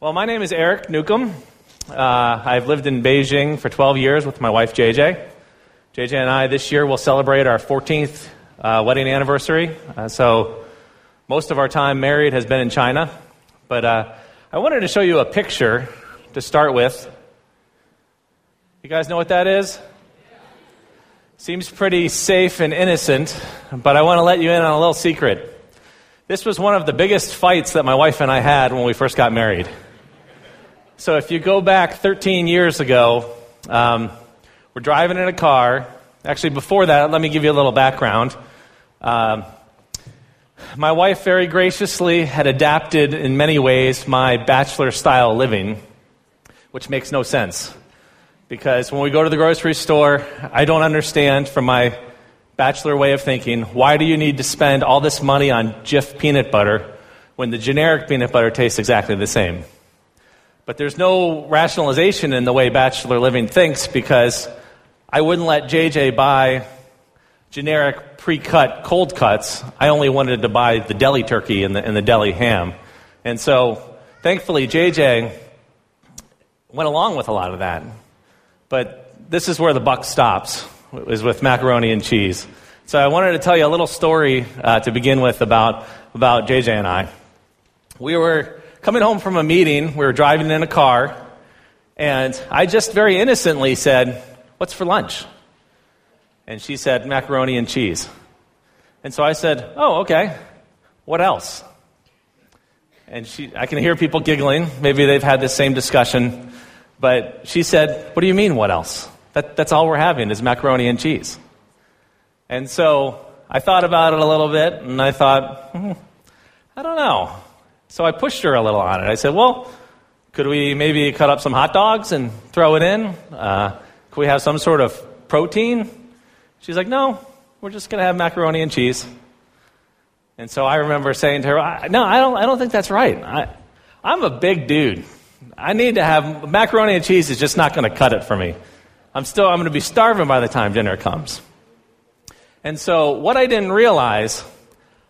Well, my name is Eric Newcomb. I've lived in Beijing for 12 years with my wife, JJ. JJ and I this year will celebrate our 14th wedding anniversary. So most of our time married has been in China. But I wanted to show you a picture to start with. You guys know what that is? Seems pretty safe and innocent, but I want to let you in on a little secret. This was one of the biggest fights that my wife and I had when we first got married. So if you go back 13 years ago, we're driving in a car. Actually, before that, let me give you a little background. My wife very graciously had adapted in many ways my bachelor-style living, which makes no sense. Because when we go to the grocery store, I don't understand from my bachelor way of thinking, why do you need to spend all this money on Jif peanut butter when the generic peanut butter tastes exactly the same? But there's no rationalization in the way bachelor living thinks, because I wouldn't let JJ buy generic pre-cut cold cuts. I only wanted to buy the deli turkey and the deli ham. And so, thankfully, JJ went along with a lot of that. But this is where the buck stops, is with macaroni and cheese. So I wanted to tell you a little story to begin with about JJ and I. We were coming home from a meeting. We were driving in a car, and I just very innocently said, "What's for lunch?" And she said, "Macaroni and cheese." And so I said, "Oh, okay. What else?" And I can hear people giggling. Maybe they've had the same discussion. But she said, "What do you mean, what else? That's all we're having is macaroni and cheese." And so I thought about it a little bit, and I thought, I don't know. So I pushed her a little on it. I said, "Well, could we maybe cut up some hot dogs and throw it in? Could we have some sort of protein?" She's like, "No, we're just going to have macaroni and cheese." And so I remember saying to her, "No, I don't think that's right. I'm a big dude. I need to have macaroni and cheese is just not going to cut it for me. I'm going to be starving by the time dinner comes." And so what I didn't realize,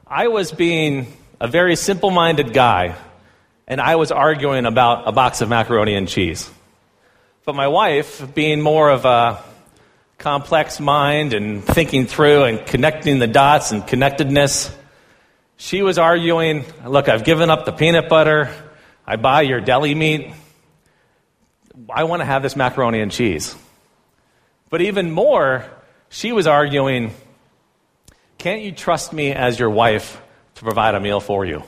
I was being a very simple-minded guy, and I was arguing about a box of macaroni and cheese. But my wife, being more of a complex mind and thinking through and connecting the dots and connectedness, she was arguing, "Look, I've given up the peanut butter. I buy your deli meat. I want to have this macaroni and cheese." But even more, she was arguing, "Can't you trust me as your wife to provide a meal for you?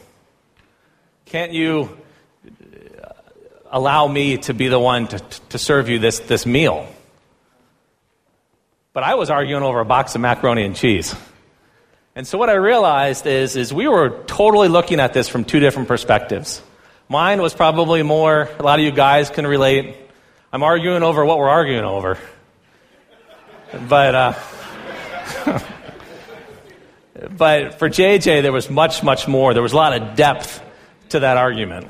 Can't you allow me to be the one to serve you this meal?" But I was arguing over a box of macaroni and cheese. And so what I realized is we were totally looking at this from two different perspectives. Mine was probably more, a lot of you guys can relate, I'm arguing over what we're arguing over. But but for JJ, there was much, much more. There was a lot of depth to that argument.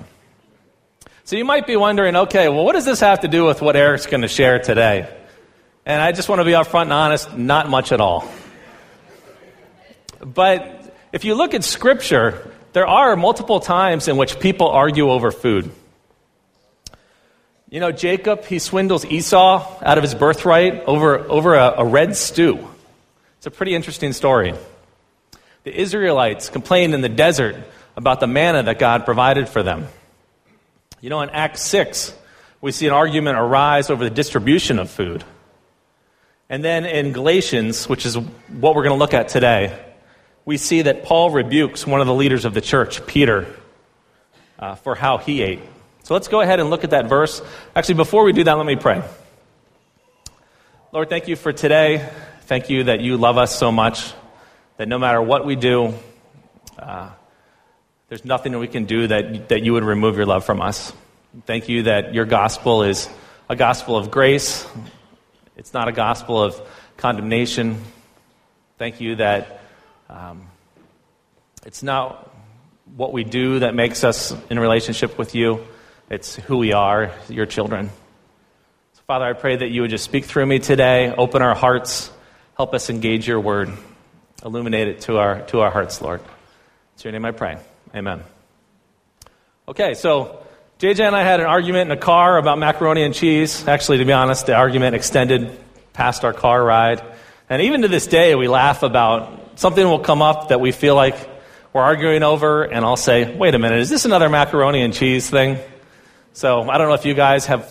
So you might be wondering, okay, well, what does this have to do with what Eric's going to share today? And I just want to be upfront and honest, not much at all. But if you look at Scripture, there are multiple times in which people argue over food. You know, Jacob, he swindles Esau out of his birthright over a red stew. It's a pretty interesting story. The Israelites complained in the desert about the manna that God provided for them. You know, in Acts 6, we see an argument arise over the distribution of food. And then in Galatians, which is what we're going to look at today, we see that Paul rebukes one of the leaders of the church, Peter, for how he ate. So let's go ahead and look at that verse. Actually, before we do that, let me pray. Lord, thank you for today. Thank you that you love us so much, that no matter what we do, there's nothing that we can do that you would remove your love from us. Thank you that your gospel is a gospel of grace. It's not a gospel of condemnation. Thank you that it's not what we do that makes us in relationship with you. It's who we are, your children. So, Father, I pray that you would just speak through me today, open our hearts, help us engage your word, illuminate it to our hearts, Lord. It's your name I pray. Amen. Okay, so JJ and I had an argument in a car about macaroni and cheese. Actually, to be honest, the argument extended past our car ride. And even to this day, we laugh about something will come up that we feel like we're arguing over, and I'll say, wait a minute, is this another macaroni and cheese thing? So I don't know if you guys have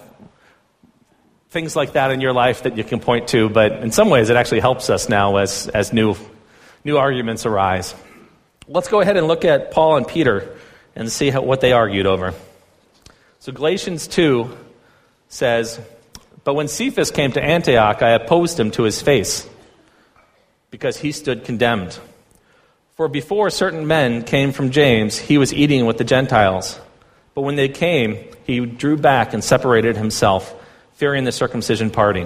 things like that in your life that you can point to, but in some ways it actually helps us now as new arguments arise. Let's go ahead and look at Paul and Peter and see what they argued over. So Galatians 2 says, "But when Cephas came to Antioch, I opposed him to his face, because he stood condemned. For before certain men came from James, he was eating with the Gentiles. But when they came, he drew back and separated himself, fearing the circumcision party.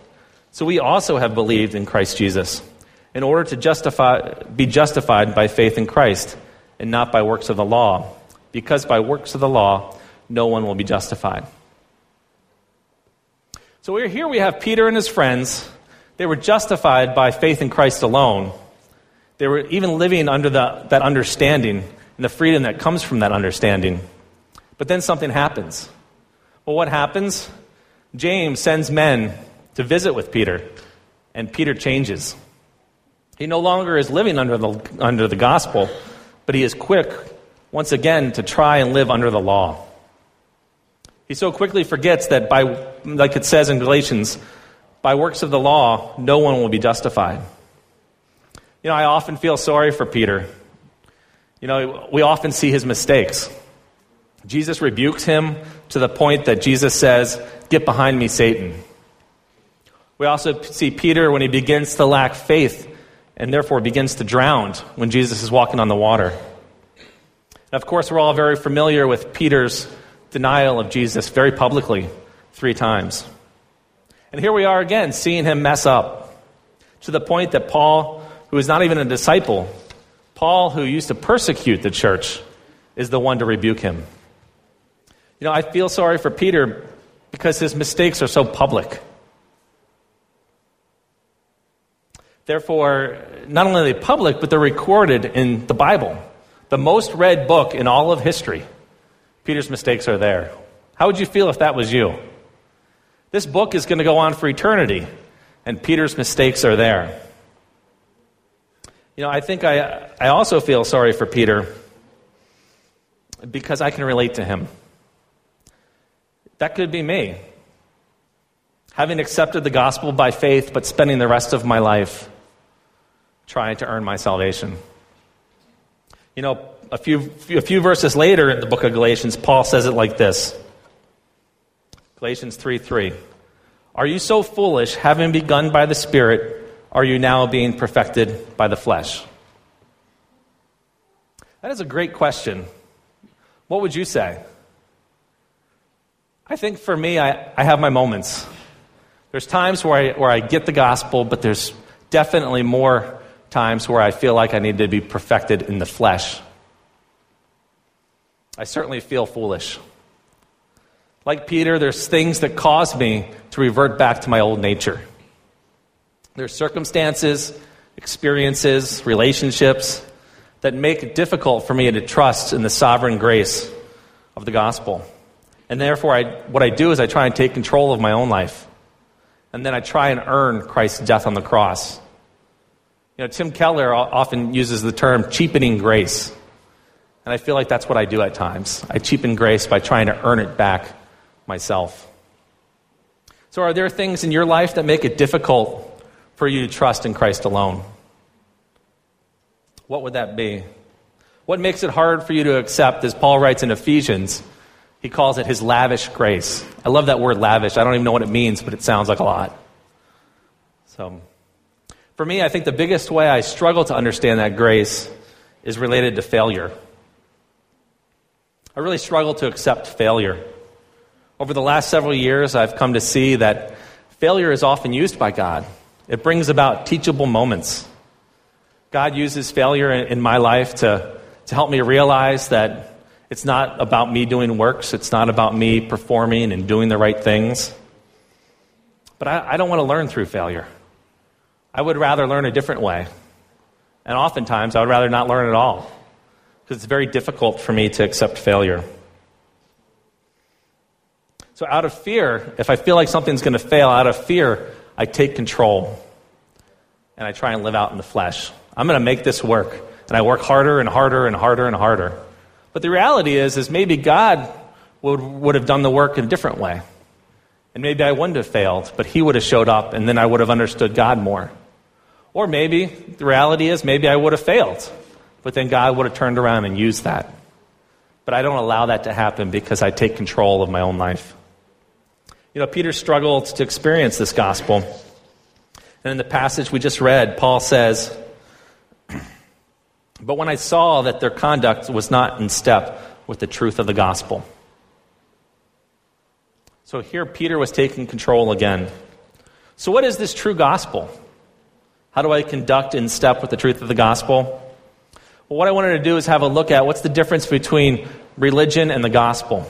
So we also have believed in Christ Jesus, in order to be justified by faith in Christ, and not by works of the law, because by works of the law, no one will be justified.'" So here we have Peter and his friends. They were justified by faith in Christ alone. They were even living under that understanding and the freedom that comes from that understanding. But then something happens. Well, what happens? James sends men to visit with Peter, and Peter changes. He no longer is living under the gospel, but he is quick, once again, to try and live under the law. He so quickly forgets that like it says in Galatians, by works of the law, no one will be justified. You know, I often feel sorry for Peter. You know, we often see his mistakes. Jesus rebukes him to the point that Jesus says, "Get behind me, Satan." We also see Peter when he begins to lack faith and therefore begins to drown when Jesus is walking on the water. And of course, we're all very familiar with Peter's denial of Jesus very publicly 3 times. And here we are again, seeing him mess up to the point that Paul, who is not even a disciple, Paul, who used to persecute the church, is the one to rebuke him. You know, I feel sorry for Peter because his mistakes are so public. Therefore, not only are they public, but they're recorded in the Bible, the most read book in all of history. Peter's mistakes are there. How would you feel if that was you? This book is going to go on for eternity, and Peter's mistakes are there. You know, I think I also feel sorry for Peter because I can relate to him. That could be me. Having accepted the gospel by faith, but spending the rest of my life trying to earn my salvation. You know, a few verses later in the book of Galatians, Paul says it like this. Galatians 3:3. "Are you so foolish, having begun by the Spirit, are you now being perfected by the flesh?" That is a great question. What would you say? I think for me, I have my moments. There's times where I get the gospel, but there's definitely more times where I feel like I need to be perfected in the flesh. I certainly feel foolish. Like Peter, there's things that cause me to revert back to my old nature. There's circumstances, experiences, relationships that make it difficult for me to trust in the sovereign grace of the gospel. And therefore, what I do is I try and take control of my own life. And then I try and earn Christ's death on the cross. You know, Tim Keller often uses the term cheapening grace. And I feel like that's what I do at times. I cheapen grace by trying to earn it back myself. So are there things in your life that make it difficult for you to trust in Christ alone? What would that be? What makes it hard for you to accept, as Paul writes in Ephesians, he calls it his lavish grace. I love that word lavish. I don't even know what it means, but it sounds like a lot. So for me, I think the biggest way I struggle to understand that grace is related to failure. I I really struggle to accept failure. Over the last several years, I've come to see that failure is often used by God. It brings about teachable moments. God uses failure in my life to help me realize that it's not about me doing works. It's not about me performing and doing the right things. But I don't want to learn through failure. I would rather learn a different way. And oftentimes, I would rather not learn at all, because it's very difficult for me to accept failure. So out of fear, if I feel like something's going to fail, out of fear, I take control, and I try and live out in the flesh. I'm going to make this work, and I work harder and harder and harder and harder. But the reality is maybe God would have done the work in a different way, and maybe I wouldn't have failed, but he would have showed up, and then I would have understood God more. Or maybe the reality is maybe I would have failed, but then God would have turned around and used that. But I don't allow that to happen because I take control of my own life. You know, Peter struggled to experience this gospel. And in the passage we just read, Paul says, "But when I saw that their conduct was not in step with the truth of the gospel." So here Peter was taking control again. So what is this true gospel? How do I conduct in step with the truth of the gospel? Well, what I wanted to do is have a look at what's the difference between religion and the gospel.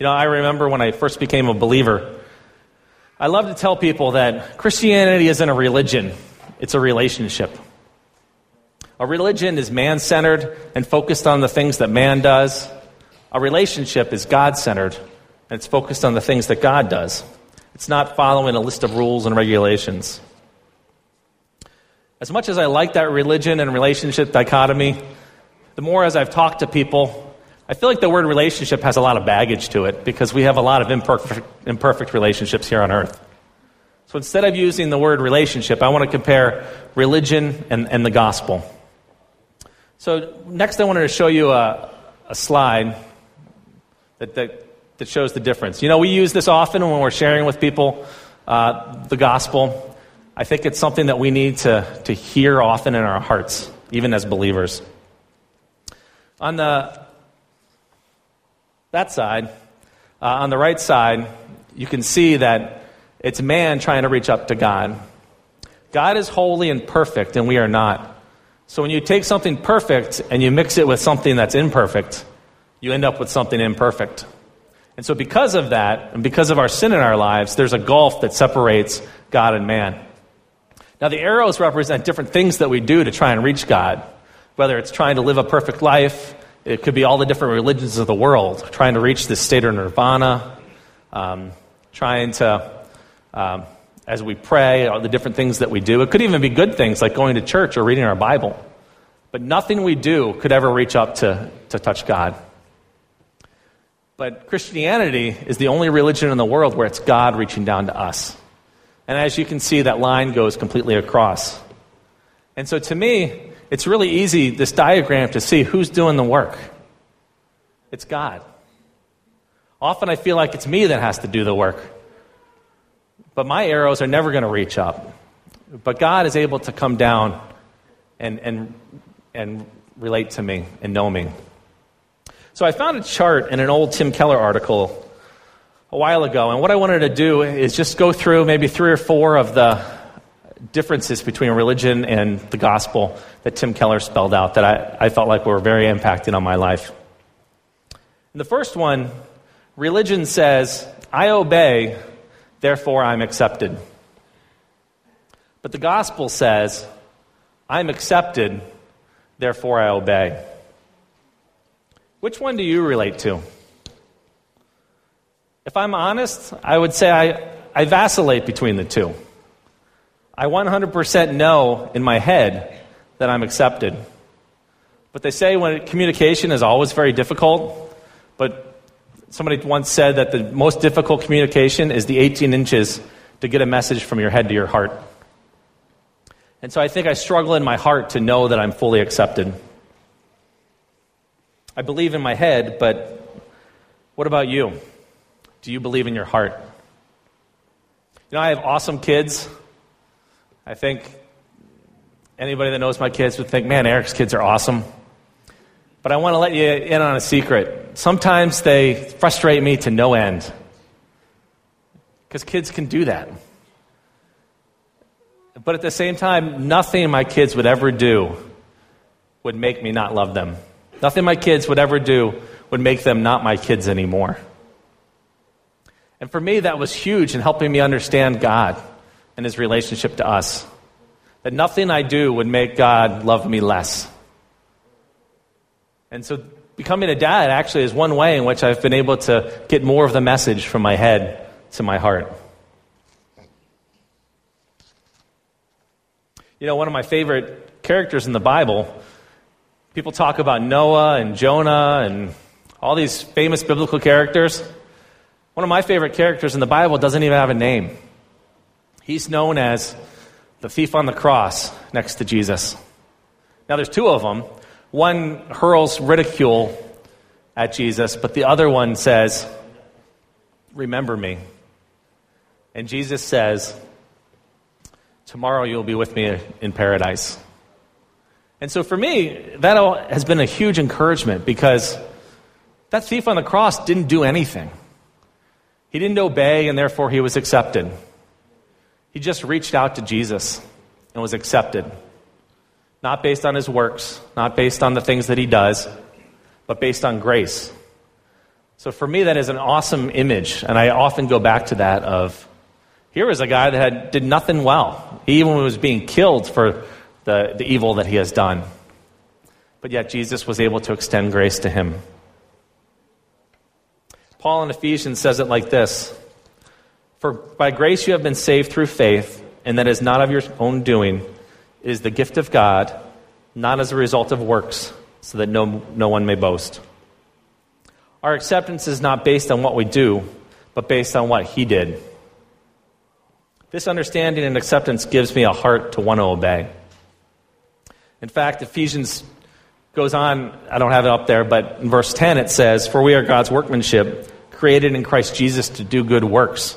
You know, I remember when I first became a believer, I love to tell people that Christianity isn't a religion, it's a relationship. A religion is man-centered and focused on the things that man does. A relationship is God-centered, and it's focused on the things that God does. It's not following a list of rules and regulations. As much as I like that religion and relationship dichotomy, the more as I've talked to people, I feel like the word relationship has a lot of baggage to it because we have a lot of imperfect relationships here on earth. So instead of using the word relationship, I want to compare religion and the gospel. So next I wanted to show you a slide that shows the difference. You know, we use this often when we're sharing with people the gospel. I think it's something that we need to hear often in our hearts, even as believers. On that side, on the right side, you can see that it's man trying to reach up to God. God is holy and perfect, and we are not. So when you take something perfect and you mix it with something that's imperfect, you end up with something imperfect. And so because of that, and because of our sin in our lives, there's a gulf that separates God and man. Now the arrows represent different things that we do to try and reach God, whether it's trying to live a perfect life. It could be all the different religions of the world, trying to reach this state of nirvana, trying to, as we pray, all the different things that we do. It could even be good things like going to church or reading our Bible. But nothing we do could ever reach up to touch God. But Christianity is the only religion in the world where it's God reaching down to us. And as you can see, that line goes completely across. And so to me, it's really easy, this diagram, to see who's doing the work. It's God. Often I feel like it's me that has to do the work. But my arrows are never going to reach up. But God is able to come down and relate to me and know me. So I found a chart in an old Tim Keller article a while ago. And what I wanted to do is just go through maybe 3 or 4 of the differences between religion and the gospel that Tim Keller spelled out that I felt like were very impacting on my life. And the first one, religion says, I obey, therefore I'm accepted. But the gospel says, I'm accepted, therefore I obey. Which one do you relate to? If I'm honest, I would say I vacillate between the two. I 100% know in my head that I'm accepted. But they say when communication is always very difficult, but somebody once said that the most difficult communication is the 18 inches to get a message from your head to your heart. And so I think I struggle in my heart to know that I'm fully accepted. I believe in my head, but what about you? Do you believe in your heart? You know, I have awesome kids. I think anybody that knows my kids would think, man, Eric's kids are awesome. But I want to let you in on a secret. Sometimes they frustrate me to no end. Because kids can do that. But at the same time, nothing my kids would ever do would make me not love them. Nothing my kids would ever do would make them not my kids anymore. And for me, that was huge in helping me understand God and his relationship to us. That nothing I do would make God love me less. And so becoming a dad actually is one way in which I've been able to get more of the message from my head to my heart. You know, one of my favorite characters in the Bible, people talk about Noah and Jonah and all these famous biblical characters. One of my favorite characters in the Bible doesn't even have a name. He's known as the thief on the cross next to Jesus. Now, there's two of them. One hurls ridicule at Jesus, but the other one says, "Remember me." And Jesus says, "Tomorrow you'll be with me in paradise." And so for me, that has been a huge encouragement, because that thief on the cross didn't do anything. He didn't obey, and therefore he was accepted. He just reached out to Jesus and was accepted. Not based on his works, not based on the things that he does, but based on grace. So for me, that is an awesome image, and I often go back to that of, here is a guy that did nothing well. He even was being killed for the evil that he has done. But yet Jesus was able to extend grace to him. Paul in Ephesians says it like this: "For by grace you have been saved through faith, and that is not of your own doing. It is the gift of God, not as a result of works, so that no one may boast." Our acceptance is not based on what we do, but based on what he did. This understanding and acceptance gives me a heart to want to obey. In fact, Ephesians goes on, I don't have it up there, but in verse 10 it says, "For we are God's workmanship, created in Christ Jesus to do good works,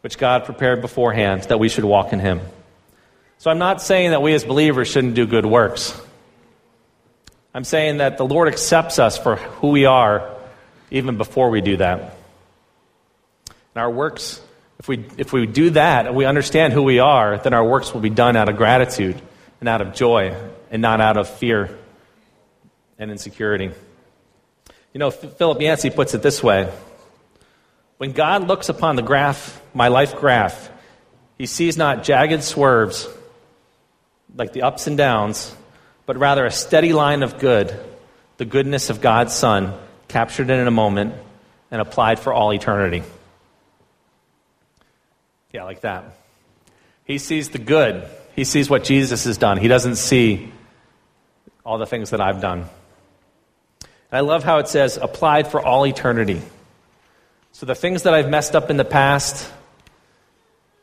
which God prepared beforehand that we should walk in him." So I'm not saying that we as believers shouldn't do good works. I'm saying that the Lord accepts us for who we are even before we do that. And our works, if we do that and we understand who we are, then our works will be done out of gratitude and out of joy and not out of fear and insecurity. You know, Philip Yancey puts it this way: "When God looks upon the graph, my life graph, he sees not jagged swerves like the ups and downs, but rather a steady line of good, the goodness of God's Son, captured in a moment and applied for all eternity." Yeah, like that. He sees the good. He sees what Jesus has done. He doesn't see all the things that I've done. And I love how it says, applied for all eternity. So the things that I've messed up in the past,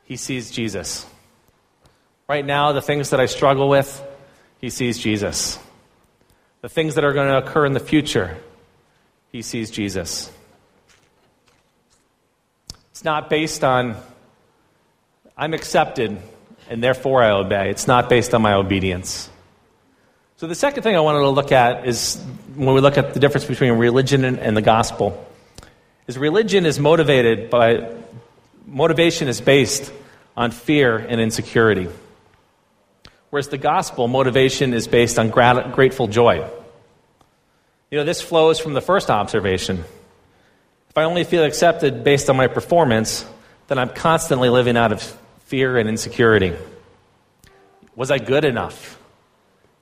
he sees Jesus. Right now, the things that I struggle with, he sees Jesus. The things that are going to occur in the future, he sees Jesus. It's not based on I'm accepted, and therefore I obey. It's not based on my obedience. So the second thing I wanted to look at is, when we look at the difference between religion and the gospel, is religion is motivated by, motivation is based on fear and insecurity. Whereas the gospel, motivation is based on grateful joy. You know, this flows from the first observation. If I only feel accepted based on my performance, then I'm constantly living out of fear and insecurity. Was I good enough?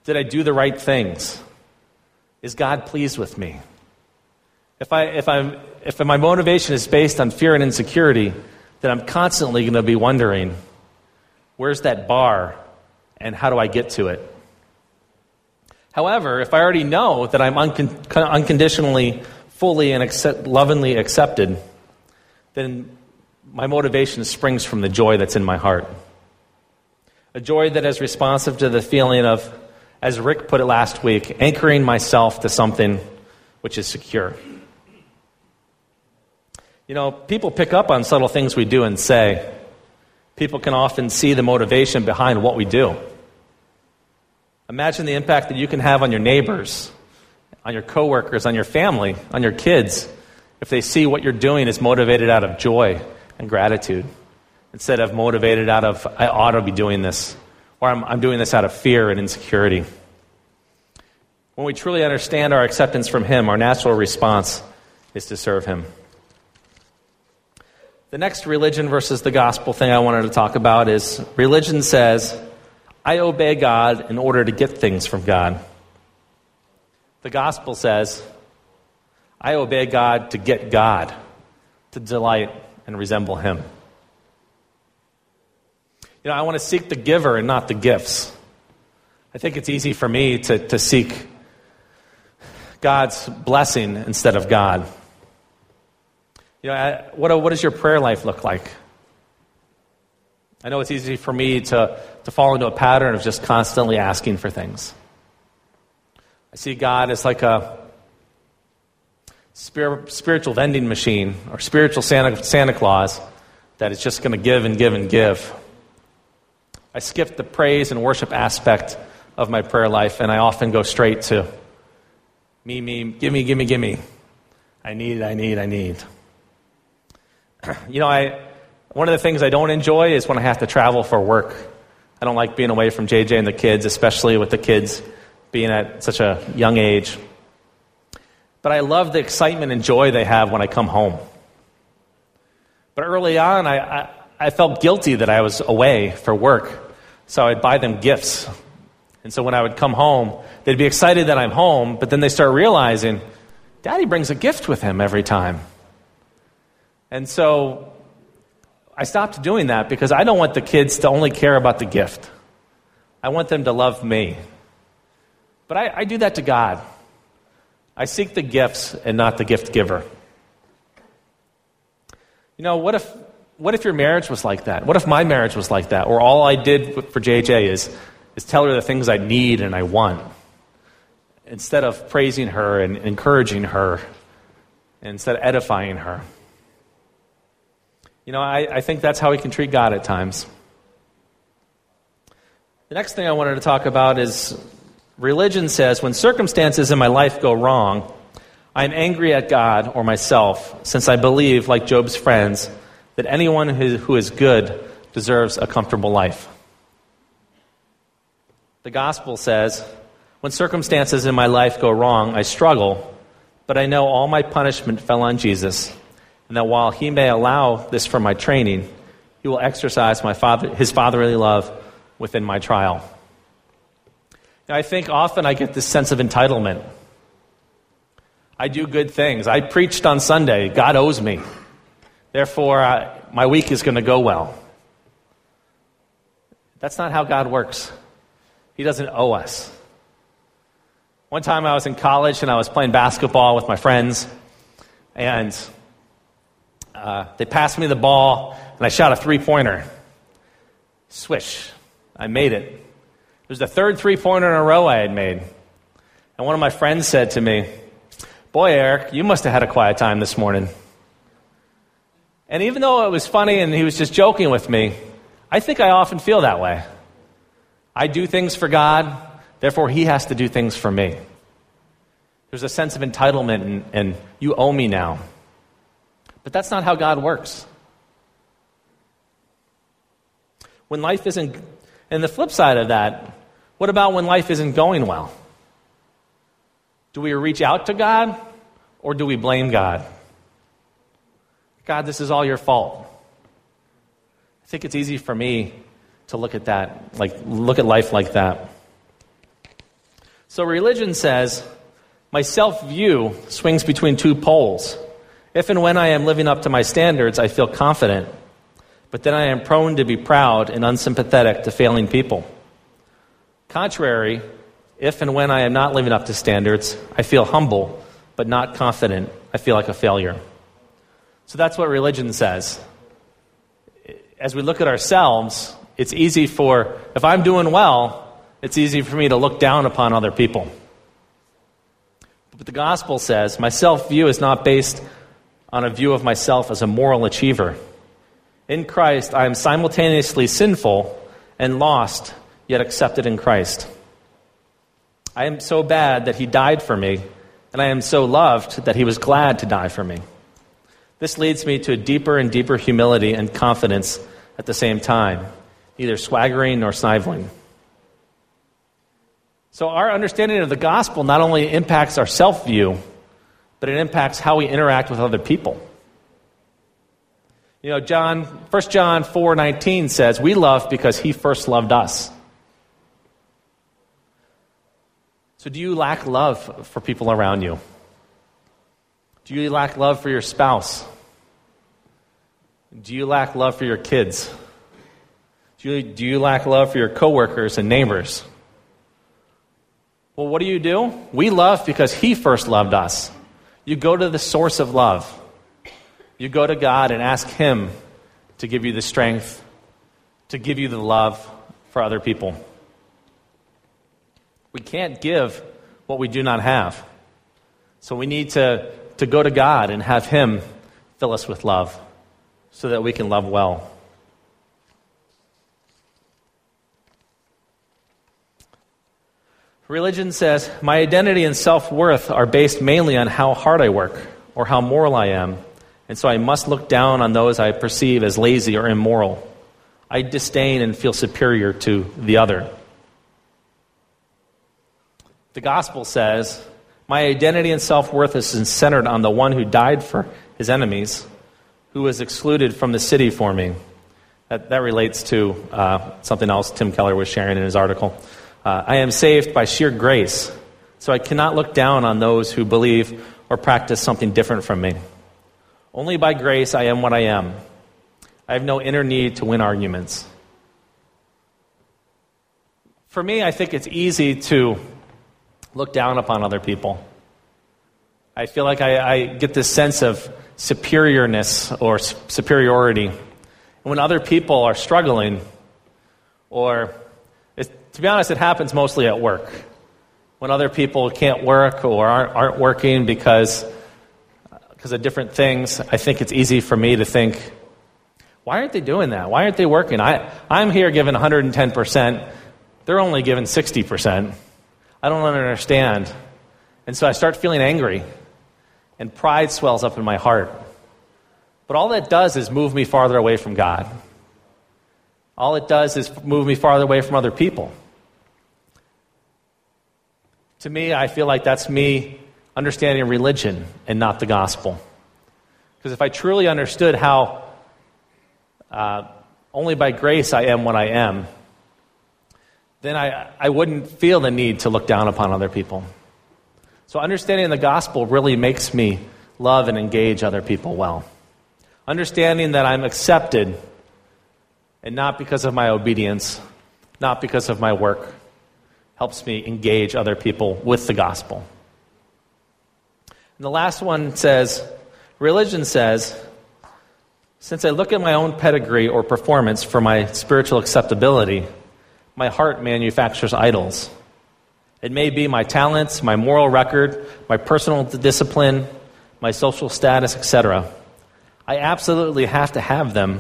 Did I do the right things? Is God pleased with me? If my motivation is based on fear and insecurity, then I'm constantly going to be wondering, where's that bar and how do I get to it? However, if I already know that I'm unconditionally, fully, and lovingly accepted, then my motivation springs from the joy that's in my heart. A joy that is responsive to the feeling of, as Rick put it last week, anchoring myself to something which is secure. You know, people pick up on subtle things we do and say. People can often see the motivation behind what we do. Imagine the impact that you can have on your neighbors on your coworkers, on your family, on your kids, if they see what you're doing is motivated out of joy and gratitude instead of motivated out of, I ought to be doing this, or I'm doing this out of fear and insecurity. When we truly understand our acceptance from Him, our natural response is to serve Him. The next religion versus the gospel thing I wanted to talk about is religion says, I obey God in order to get things from God. The gospel says, I obey God to get God, to delight and resemble Him. You know, I want to seek the giver and not the gifts. I think it's easy for me to seek God's blessing instead of God. You know, what does your prayer life look like? I know it's easy for me to fall into a pattern of just constantly asking for things. I see God as like a spiritual vending machine or spiritual Santa Claus that is just going to give and give and give. I skip the praise and worship aspect of my prayer life, and I often go straight to me, gimme, gimme, gimme. I need. You know, one of the things I don't enjoy is when I have to travel for work. I don't like being away from JJ and the kids, especially with the kids being at such a young age. But I love the excitement and joy they have when I come home. But early on, I felt guilty that I was away for work, so I'd buy them gifts. And so when I would come home, they'd be excited that I'm home, but then they start realizing, Daddy brings a gift with him every time. And so I stopped doing that because I don't want the kids to only care about the gift. I want them to love me. But I do that to God. I seek the gifts and not the gift giver. You know, what if your marriage was like that? What if my marriage was like that? Where all I did for JJ is tell her the things I need and I want, instead of praising her and encouraging her, instead of edifying her. You know, I think that's how we can treat God at times. The next thing I wanted to talk about is religion says, when circumstances in my life go wrong, I'm angry at God or myself, since I believe, like Job's friends, that anyone who is good deserves a comfortable life. The gospel says, when circumstances in my life go wrong, I struggle, but I know all my punishment fell on Jesus, and that while he may allow this for my training, he will exercise his fatherly love within my trial. Now, I think often I get this sense of entitlement. I do good things. I preached on Sunday. God owes me. Therefore, my week is going to go well. That's not how God works. He doesn't owe us. One time I was in college and I was playing basketball with my friends, and they passed me the ball, and I shot a three-pointer. Swish. I made it. It was the third three-pointer in a row I had made. And one of my friends said to me, "Boy, Eric, you must have had a quiet time this morning." And even though it was funny and he was just joking with me, I think I often feel that way. I do things for God, therefore he has to do things for me. There's a sense of entitlement and you owe me now. But that's not how God works. When life isn't, and the flip side of that, what about when life isn't going well? Do we reach out to God or do we blame God? God, this is all your fault. I think it's easy for me to look at that, look at life like that. So religion says, my self-view swings between two poles. If and when I am living up to my standards, I feel confident, but then I am prone to be proud and unsympathetic to failing people. Contrary, if and when I am not living up to standards, I feel humble, but not confident. I feel like a failure. So that's what religion says. As we look at ourselves, it's easy for, if I'm doing well, it's easy for me to look down upon other people. But the gospel says, my self-view is not based on a view of myself as a moral achiever. In Christ, I am simultaneously sinful and lost, yet accepted in Christ. I am so bad that he died for me, and I am so loved that he was glad to die for me. This leads me to a deeper and deeper humility and confidence at the same time, neither swaggering nor sniveling. So our understanding of the gospel not only impacts our self-view, but it impacts how we interact with other people. You know, 1 John 4:19 says, we love because he first loved us. So do you lack love for people around you? Do you lack love for your spouse? Do you lack love for your kids? Do you lack love for your coworkers and neighbors? Well, what do? We love because he first loved us. You go to the source of love. You go to God and ask him to give you the strength, to give you the love for other people. We can't give what we do not have. So we need to go to God and have him fill us with love so that we can love well. Religion says, my identity and self-worth are based mainly on how hard I work or how moral I am. And so I must look down on those I perceive as lazy or immoral. I disdain and feel superior to the other. The gospel says, my identity and self-worth is centered on the one who died for his enemies, who was excluded from the city for me. That relates to something else Tim Keller was sharing in his article. I am saved by sheer grace, so I cannot look down on those who believe or practice something different from me. Only by grace I am what I am. I have no inner need to win arguments. For me, I think it's easy to look down upon other people. I feel like I get this sense of superiorness or superiority. And when other people are struggling, or to be honest, it happens mostly at work. When other people can't work or aren't working because of different things, I think it's easy for me to think, why aren't they doing that? Why aren't they working? I'm here giving 110%. They're only giving 60%. I don't understand. And so I start feeling angry, and pride swells up in my heart. But all that does is move me farther away from God. All it does is move me farther away from other people. To me, I feel like that's me understanding religion and not the gospel. Because if I truly understood how only by grace I am what I am, then I wouldn't feel the need to look down upon other people. So understanding the gospel really makes me love and engage other people well. Understanding that I'm accepted, and not because of my obedience, not because of my work, helps me engage other people with the gospel. And the last one says, religion says, since I look at my own pedigree or performance for my spiritual acceptability, my heart manufactures idols. It may be my talents, my moral record, my personal discipline, my social status, etc. I absolutely have to have them,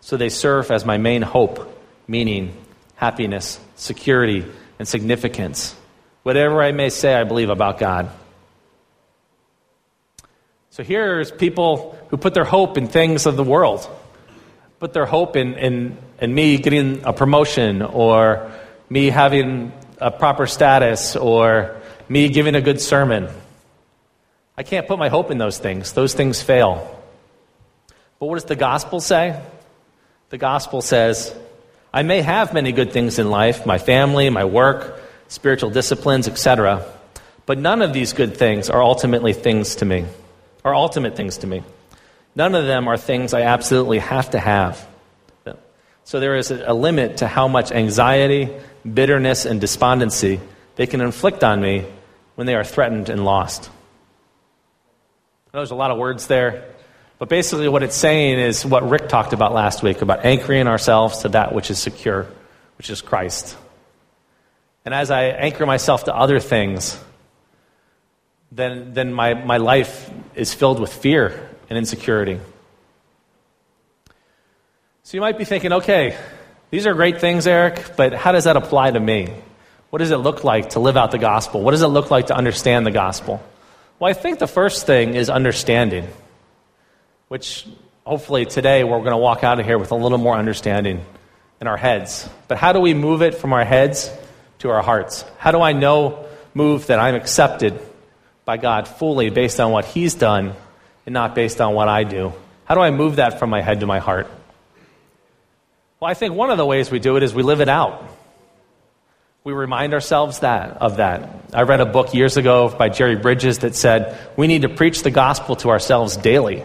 so they serve as my main hope, meaning, happiness, security, and significance, whatever I may say I believe about God. So here's people who put their hope in things of the world, put their hope in me getting a promotion, or me having a proper status, or me giving a good sermon. I can't put my hope in those things. Those things fail. But what does the gospel say? The gospel says, I may have many good things in life, my family, my work, spiritual disciplines, etc., but none of these good things are ultimate things to me. None of them are things I absolutely have to have. So there is a limit to how much anxiety, bitterness, and despondency they can inflict on me when they are threatened and lost. I know there's a lot of words there, but basically what it's saying is what Rick talked about last week, about anchoring ourselves to that which is secure, which is Christ. And as I anchor myself to other things, then my life is filled with fear and insecurity. So you might be thinking, okay, these are great things, Eric, but how does that apply to me? What does it look like to live out the gospel? What does it look like to understand the gospel? Well, I think the first thing is understanding, which hopefully today we're going to walk out of here with a little more understanding in our heads. But how do we move it from our heads to our hearts? How do I move that I'm accepted by God fully based on what He's done and not based on what I do? How do I move that from my head to my heart? Well, I think one of the ways we do it is we live it out. We remind ourselves of that. I read a book years ago by Jerry Bridges that said, we need to preach the gospel to ourselves daily.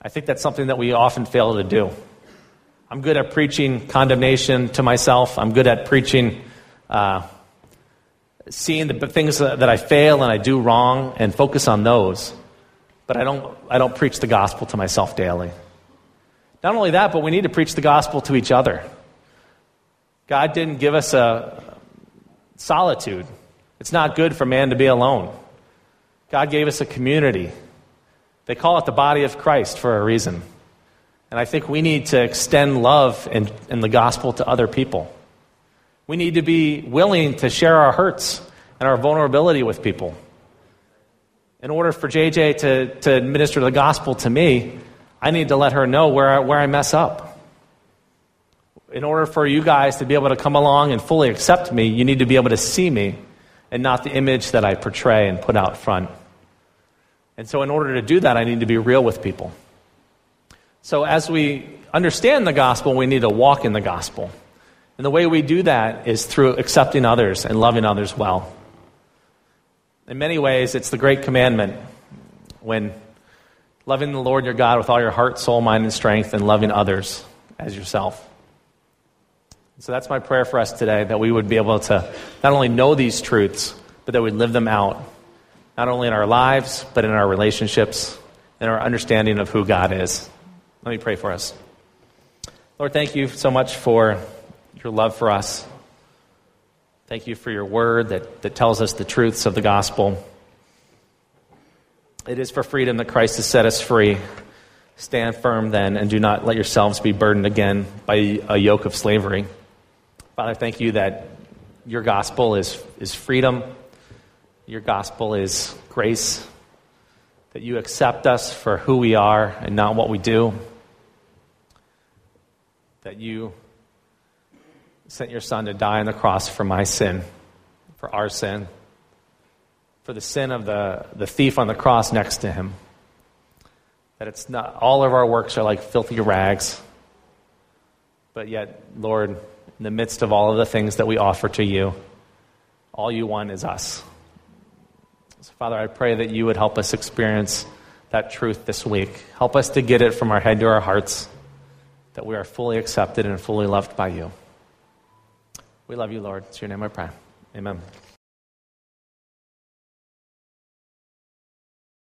I think that's something that we often fail to do. I'm good at preaching condemnation to myself. I'm good at preaching, seeing the things that I fail and I do wrong and focus on those. But I don't preach the gospel to myself daily. Not only that, but we need to preach the gospel to each other. God didn't give us a solitude. It's not good for man to be alone. God gave us a community. They call it the body of Christ for a reason. And I think we need to extend love and the gospel to other people. We need to be willing to share our hurts and our vulnerability with people. In order for JJ to administer the gospel to me, I need to let her know where I mess up. In order for you guys to be able to come along and fully accept me, you need to be able to see me and not the image that I portray and put out front. And so in order to do that, I need to be real with people. So as we understand the gospel, we need to walk in the gospel. And the way we do that is through accepting others and loving others well. In many ways, it's the great commandment when loving the Lord your God with all your heart, soul, mind, and strength, and loving others as yourself. So that's my prayer for us today, that we would be able to not only know these truths, but that we live them out, not only in our lives, but in our relationships and our understanding of who God is. Let me pray for us. Lord, thank you so much for your love for us. Thank you for your word that tells us the truths of the gospel. It is for freedom that Christ has set us free. Stand firm then, and do not let yourselves be burdened again by a yoke of slavery. Father, thank you that your gospel is freedom, your gospel is grace, that you accept us for who we are and not what we do, that you sent your son to die on the cross for my sin, for our sin, for the sin of the thief on the cross next to him, that it's not all of our works are like filthy rags, but yet, Lord, in the midst of all of the things that we offer to you, all you want is us. So, Father, I pray that you would help us experience that truth this week. Help us to get it from our head to our hearts, that we are fully accepted and fully loved by you. We love you, Lord. It's your name I pray. Amen.